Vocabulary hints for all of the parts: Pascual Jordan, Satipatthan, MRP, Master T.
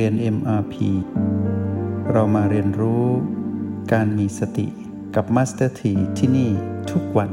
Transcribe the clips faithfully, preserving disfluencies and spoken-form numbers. เรียน เอ็ม อาร์ พี เรามาเรียนรู้การมีสติกับ Master T ที่นี่ทุกวัน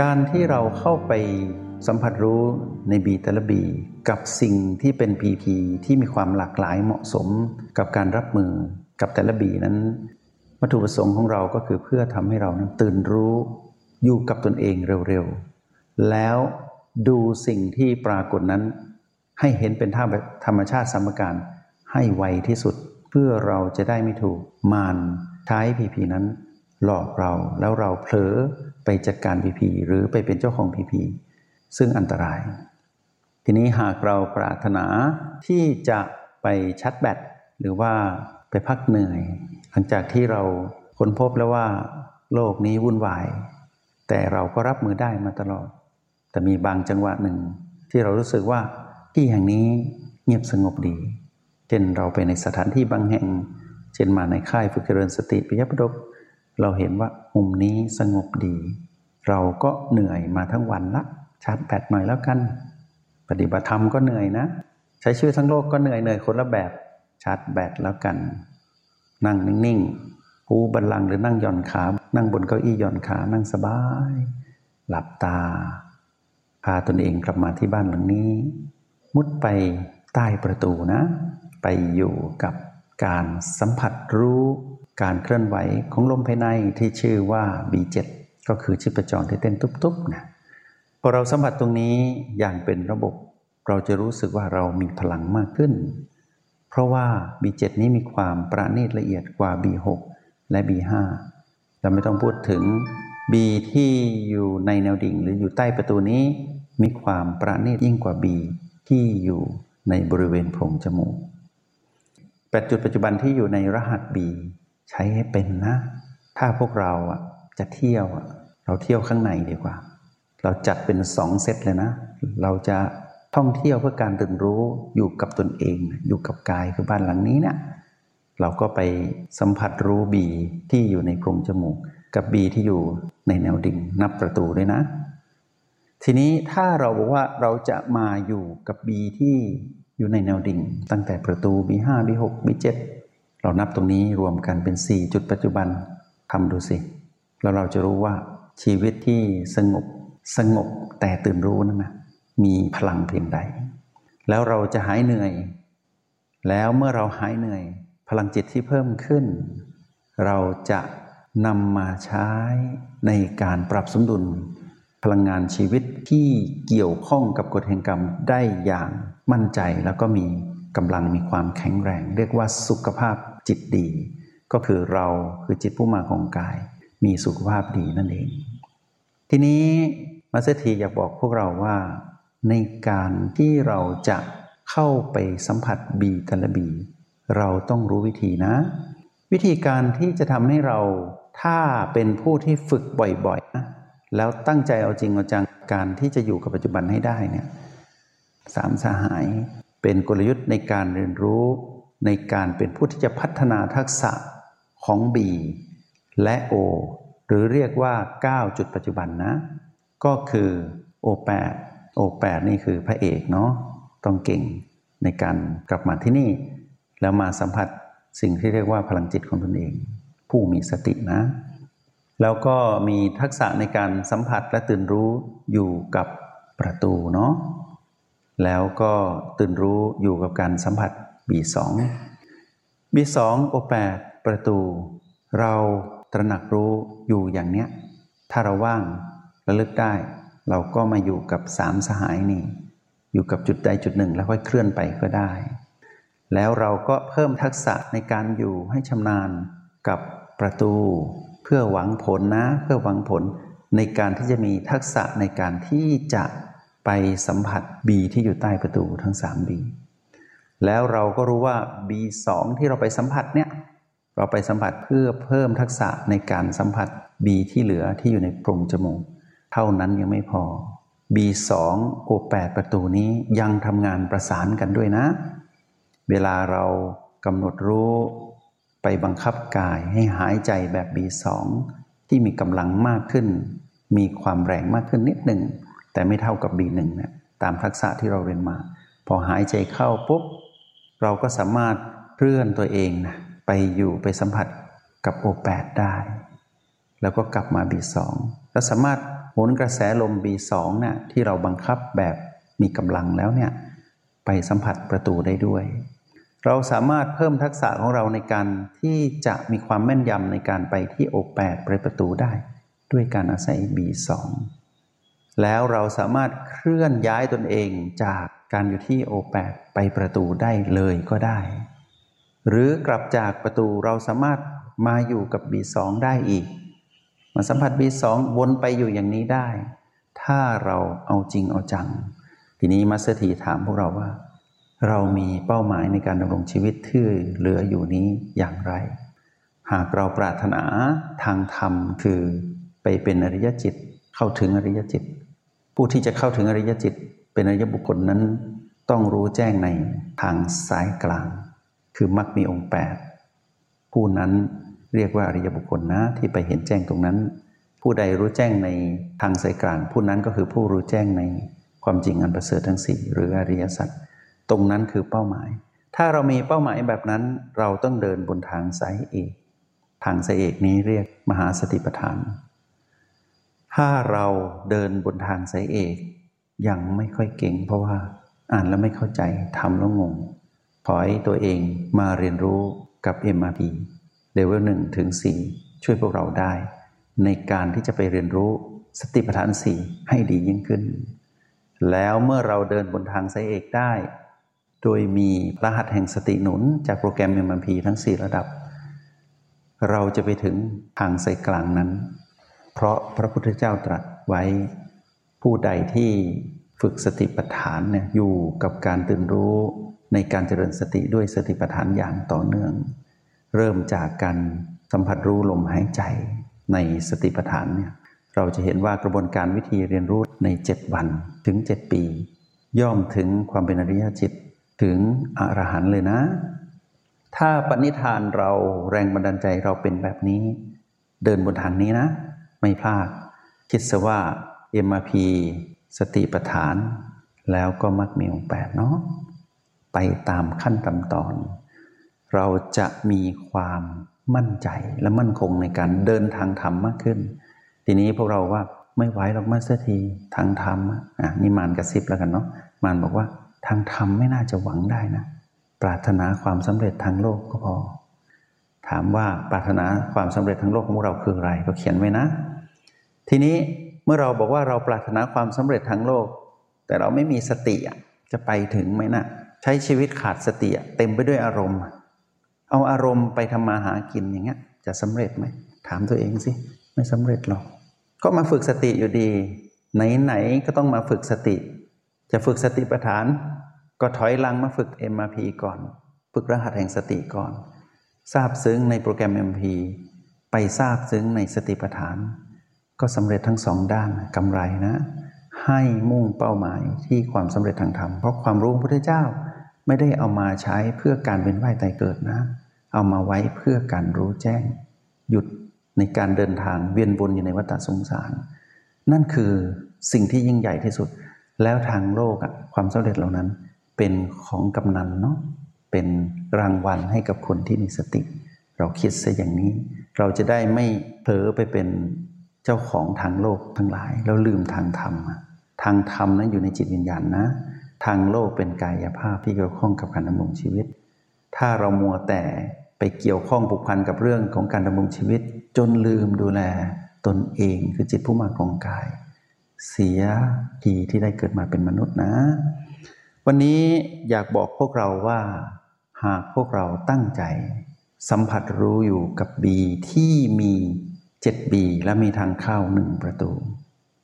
การที่เราเข้าไปสัมผัสรู้ในบีแต่ละบีกับสิ่งที่เป็น พี พี ที่มีความหลากหลายเหมาะสมกับการรับมือกับแต่ละบีนั้นวัตถุประสงค์ของเราก็คือเพื่อทำให้เรานั้นตื่นรู้อยู่กับตนเองเร็วๆแล้วดูสิ่งที่ปรากฏนั้นให้เห็นเป็นธรรมชาติสัมการให้ไวที่สุดเพื่อเราจะได้ไม่ถูกมารใช้พีพีนั้นหลอกเราแล้วเราเผลอไปจัดการพีพีหรือไปเป็นเจ้าของพีพีซึ่งอันตรายทีนี้หากเราปรารถนาที่จะไปชาร์จแบตหรือว่าไปพักเหนื่อยหลังจากที่เราค้นพบแล้วว่าโลกนี้วุ่นวายแต่เราก็รับมือได้มาตลอดแต่มีบางจังหวะหนึ่งที่เรารู้สึกว่าที่แห่งนี้เงียบสงบดีเช่นเราไปในสถานที่บางแห่งเช่นมาในค่ายฝึกเจริญสติปิยะประดกเราเห็นว่ามุมนี้สงบดีเราก็เหนื่อยมาทั้งวันละชาร์จแบตหน่อยแล้วกันปฏิบัติธรรมก็เหนื่อยนะใช้ชีวิตทั้งโลกก็เหนื่อยเหนื่อยคนละแบบชาร์จแบตแล้วกันนั่งนิ่งๆปูบัลลังก์หรือนั่งหย่อนขานั่งบนเก้าอี้หย่อนขานั่งสบายหลับตาพาตนเองกลับมาที่บ้านหลังนี้มุดไปใต้ประตูนะไปอยู่กับการสัมผัสรู้การเคลื่อนไหวของลมภายในที่ชื่อว่า บี เจ็ด ก็คือชีพจรที่เต้นตุ๊บๆนะพอเราสัมผัสตรงนี้อย่างเป็นระบบเราจะรู้สึกว่าเรามีพลังมากขึ้นเพราะว่า บี เจ็ด นี้มีความประณีตละเอียดกว่า บี หก และ บี ห้า เราไม่ต้องพูดถึง B ที่อยู่ในแนวดิ่งหรืออยู่ใต้ประตูนี้มีความประณีตยิ่งกว่า B ที่อยู่ในบริเวณโพรงจมูกแปดจุดปัจจุบันที่อยู่ในรหัส B ใช้ให้เป็นนะถ้าพวกเราอ่ะจะเที่ยวอ่ะเราเที่ยวข้างในดีกว่าเราจัดเป็นสองเซตเลยนะเราจะท่องเที่ยวเพื่อการตื่นรู้อยู่กับตนเองอยู่กับกายคือบ้านหลังนี้นะเราก็ไปสัมผัสรู้บีที่อยู่ในโพรงจมูกกับบีที่อยู่ในแนวดิ่งนับประตูด้วยนะทีนี้ถ้าเราบอกว่าเราจะมาอยู่กับบีที่อยู่ในแนวดิ่งตั้งแต่ประตู บี ห้า บี หก บี เจ็ด เรานับตรงนี้รวมกันเป็นสี่จุดปัจจุบันทำดูสิแล้วเราจะรู้ว่าชีวิตที่สงบสงบแต่ตื่นรู้นั่นนะมีพลังเพียงใดแล้วเราจะหายเหนื่อยแล้วเมื่อเราหายเหนื่อยพลังจิตที่เพิ่มขึ้นเราจะนำมาใช้ในการปรับสมดุลพลังงานชีวิตที่เกี่ยวข้องกับกฎแห่งกรรมได้อย่างมั่นใจแล้วก็มีกำลังมีความแข็งแรงเรียกว่าสุขภาพจิตดีก็คือเราคือจิตผู้มาของกายมีสุขภาพดีนั่นเองทีนี้มาสเตอร์ทีอยากบอกพวกเราว่าในการที่เราจะเข้าไปสัมผัสบีแต่ละบีเราต้องรู้วิธีนะวิธีการที่จะทำให้เราถ้าเป็นผู้ที่ฝึกบ่อยๆนะแล้วตั้งใจเอาจริงเอาจังการที่จะอยู่กับปัจจุบันให้ได้เนี่ยสามสหายเป็นกลยุทธ์ในการเรียนรู้ในการเป็นผู้ที่จะพัฒนาทักษะของ B และ O หรือเรียกว่าเก้าจุดปัจจุบันนะก็คือ โอ แปด โอ แปด นี่คือพระเอกเนาะต้องเก่งในการกลับมาที่นี่แล้วมาสัมผัสสิ่งที่เรียกว่าพลังจิตของตนเองผู้มีสตินะแล้วก็มีทักษะในการสัมผัสและตื่นรู้อยู่กับประตูเนาะแล้วก็ตื่นรู้อยู่กับการสัมผัส บี สอง บี สอง โอ แปด ประตูเราตระหนักรู้อยู่อย่างเนี้ยถ้าเราว่างระลึกได้เราก็มาอยู่กับสามสหายนี่อยู่กับจุดใดจุดหนึ่งแล้วค่อยเคลื่อนไปก็ได้แล้วเราก็เพิ่มทักษะในการอยู่ให้ชำนาญกับประตูเพื่อหวังผลนะเพื่อหวังผลในการที่จะมีทักษะในการที่จะไปสัมผัส B ที่อยู่ใต้ประตูทั้งสาม B แล้วเราก็รู้ว่า บี สอง ที่เราไปสัมผัสเนี่ยเราไปสัมผัสเพื่อเพิ่มทักษะในการสัมผัส B ที่เหลือที่อยู่ในโพรงจมูกเท่านั้นยังไม่พอ บี สอง โอ แปด ประตูนี้ยังทำงานประสานกันด้วยนะเวลาเรากำหนดรู้ไปบังคับกายให้หายใจแบบ บี สอง ที่มีกำลังมากขึ้นมีความแรงมากขึ้นนิดหนึ่งแต่ไม่เท่ากับ บี หนึ่ง นะตามทักษะที่เราเรียนมาพ อหายใจเข้าปุ๊บเราก็สามารถเคลื่อนตัวเองนะไปอยู่ไปสัมผัสกับโอแปดได้แล้วก็กลับมา บี สอง แล้วสามารถหมุนกระแสลม บี สอง น่ะที่เราบังคับแบบมีกำลังแล้วเนี่ยไปสัมผัสประตูได้ด้วยเราสามารถเพิ่มทักษะของเราในการที่จะมีความแม่นยำในการไปที่โอแปดประตูได้ด้วยการอาศัย บี สอง แล้วเราสามารถเคลื่อนย้ายตนเองจากการอยู่ที่โอแปดไปประตูได้เลยก็ได้หรือกลับจากประตูเราสามารถมาอยู่กับ บี สอง ได้อีกมาสัมผัส บี สอง วนไปอยู่อย่างนี้ได้ถ้าเราเอาจริงเอาจังทีนี้มัสถีถามพวกเราว่าเรามีเป้าหมายในการดำรงชีวิตที่เหลืออยู่นี้อย่างไรหากเราปรารถนาทางธรรมคือไปเป็นอริยจิตเข้าถึงอริยจิตผู้ที่จะเข้าถึงอริยจิตเป็นอริยบุคคลนั้นต้องรู้แจ้งในทางสายกลางคือมรรคมีองค์แปดผู้นั้นเรียกว่าอริยบุคคลนะที่ไปเห็นแจ้งตรงนั้นผู้ใดรู้แจ้งในทางสายกลางผู้นั้นก็คือผู้รู้แจ้งในความจริงอันประเสริฐทั้งสี่หรืออริยสัจตรงนั้นคือเป้าหมายถ้าเรามีเป้าหมายแบบนั้นเราต้องเดินบนทางสายเอกทางสายเอกนี้เรียกมหาสติปัฏฐานถ้าเราเดินบนทางสายเอกยังไม่ค่อยเก่งเพราะว่าอ่านแล้วไม่เข้าใจทำแล้วงงขอให้ตัวเองมาเรียนรู้กับ เอ็ม อาร์ พี Level หนึ่งถึงสี่ช่วยพวกเราได้ในการที่จะไปเรียนรู้สติปัฏฐานสี่ให้ดียิ่งขึ้นแล้วเมื่อเราเดินบนทางสายเอกได้โดยมีรหัสแห่งสติหนุนจากโปรแกรม เอ็ม อาร์ พี ทั้งสี่ระดับเราจะไปถึงทางสายกลางนั้นเพราะพระพุทธเจ้าตรัสไว้ผู้ใดที่ฝึกสติปัฏฐานเนี่ยอยู่กับการตื่นรู้ในการเจริญสติด้วยสติปัฏฐานอย่างต่อเนื่องเริ่มจากการสัมผัสรู้ลมหายใจในสติปัฏฐานเนี่ยเราจะเห็นว่ากระบวนการวิธีเรียนรู้ในเจ็ดวันถึงเจ็ดปีย่อมถึงความเป็นอริยจิตถึงอรหันต์เลยนะถ้าปณิธานเราแรงบันดาลใจเราเป็นแบบนี้เดินบนทางนี้นะไม่พลาดคิดซะว่า เอ็ม อาร์ พี สติปัฏฐานแล้วก็มรรคมีองค์แปดเนาะไปตามขั้นตำตอนเราจะมีความมั่นใจและมั่นคงในการเดินทางธรรมมากขึ้นทีนี้พวกเราว่าไม่ไหวหรอกมาสักทีทางธรรมอ่ะนี่มารกระซิบแล้วกันเนาะมารบอกว่าทางธรรมไม่น่าจะหวังได้นะปรารถนาความสำเร็จทางโลกก็พอถามว่าปรารถนาความสำเร็จทางโลกของเราคืออะไรก็เขียนไว้นะทีนี้เมื่อเราบอกว่าเราปรารถนาความสำเร็จทางโลกแต่เราไม่มีสติจะไปถึงไหมนะใช้ชีวิตขาดสติเต็มไปด้วยอารมณ์เอาอารมณ์ไปทำมาหากินอย่างเงี้ยจะสำเร็จไหมถามตัวเองสิไม่สำเร็จหรอกก็มาฝึกสติอยู่ดีไหนๆก็ต้องมาฝึกสติจะฝึกสติปัฏฐานก็ถอยหลังมาฝึก เอ็ม อาร์ พี ก่อนฝึกรหัสแห่งสติก่อนทราบซึ้งในโปรแกรม เอ็ม พี ไปทราบซึ้งในสติปัฏฐานก็สำเร็จทั้งสองด้านกำไรนะให้มุ่งเป้าหมายที่ความสำเร็จทางธรรมเพราะความรู้พระพุทธเจ้าไม่ได้เอามาใช้เพื่อการเป็นว่ายตายเกิดนะเอามาไว้เพื่อการรู้แจ้งหยุดในการเดินทางเวียนวนอยู่ในวัฏสงสารนั่นคือสิ่งที่ยิ่งใหญ่ที่สุดแล้วทางโลกอะความสำเร็จเหล่านั้นเป็นของกำนันเนาะเป็นรางวัลให้กับคนที่มีสติเราคิดซะอย่างนี้เราจะได้ไม่เผลอไปเป็นเจ้าของทางโลกทั้งหลายแล้วลืมทางธรรมทางธรรมนั้นอยู่ในจิตวิญญาณนะทางโลกเป็นกายภาพที่เกี่ยวข้องกับการดำรงชีวิตถ้าเรามัวแต่ไปเกี่ยวข้องผูกพันกับเรื่องของการดำรงชีวิตจนลืมดูแลตนเองคือจิตผู้มาของกายเสียทีที่ได้เกิดมาเป็นมนุษย์นะวันนี้อยากบอกพวกเราว่าหากพวกเราตั้งใจสัมผัสรู้อยู่กับ B ที่มี เจ็ด บี และมีทางเข้าหนึ่งประตู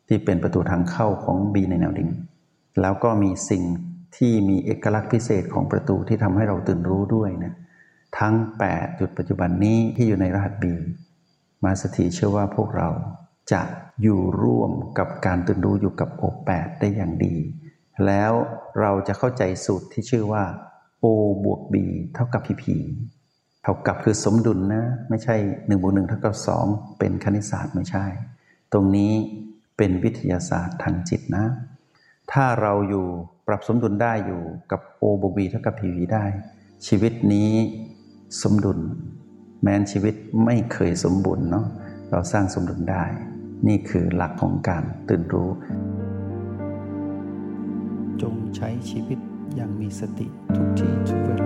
ที่เป็นประตูทางเข้าของ B ในแนวดิ่งแล้วก็มีสิ่งที่มีเอกลักษณ์พิเศษของประตูที่ทำให้เราตื่นรู้ด้วยนะทั้งแปดจุดปัจจุบันนี้ที่อยู่ในรหัส B มาสถีเชื่อว่าพวกเราจะอยู่ร่วมกับการตื่นรู้อยู่กับโอแปดได้อย่างดีแล้วเราจะเข้าใจสูตรที่ชื่อว่า O บวก B เท่ากับ พี พี เท่ากับคือสมดุลนะไม่ใช่หนึ่งบวกหนึ่งเท่ากับสองเป็นคณิตศาสตร์ไม่ใช่ตรงนี้เป็นวิทยาศาสตร์ทางจิตนะ ถ้าเราอยู่ปรับสมดุลได้อยู่กับ O บวก B เท่ากับ พี วี ได้ชีวิตนี้สมดุลแม้นชีวิตไม่เคยสมบูรณ์เนาะเราสร้างสมดุลได้นี่คือหลักของการตื่นรู้จงใช้ชีวิตอย่างมีสติทุกที่ทุกเวลา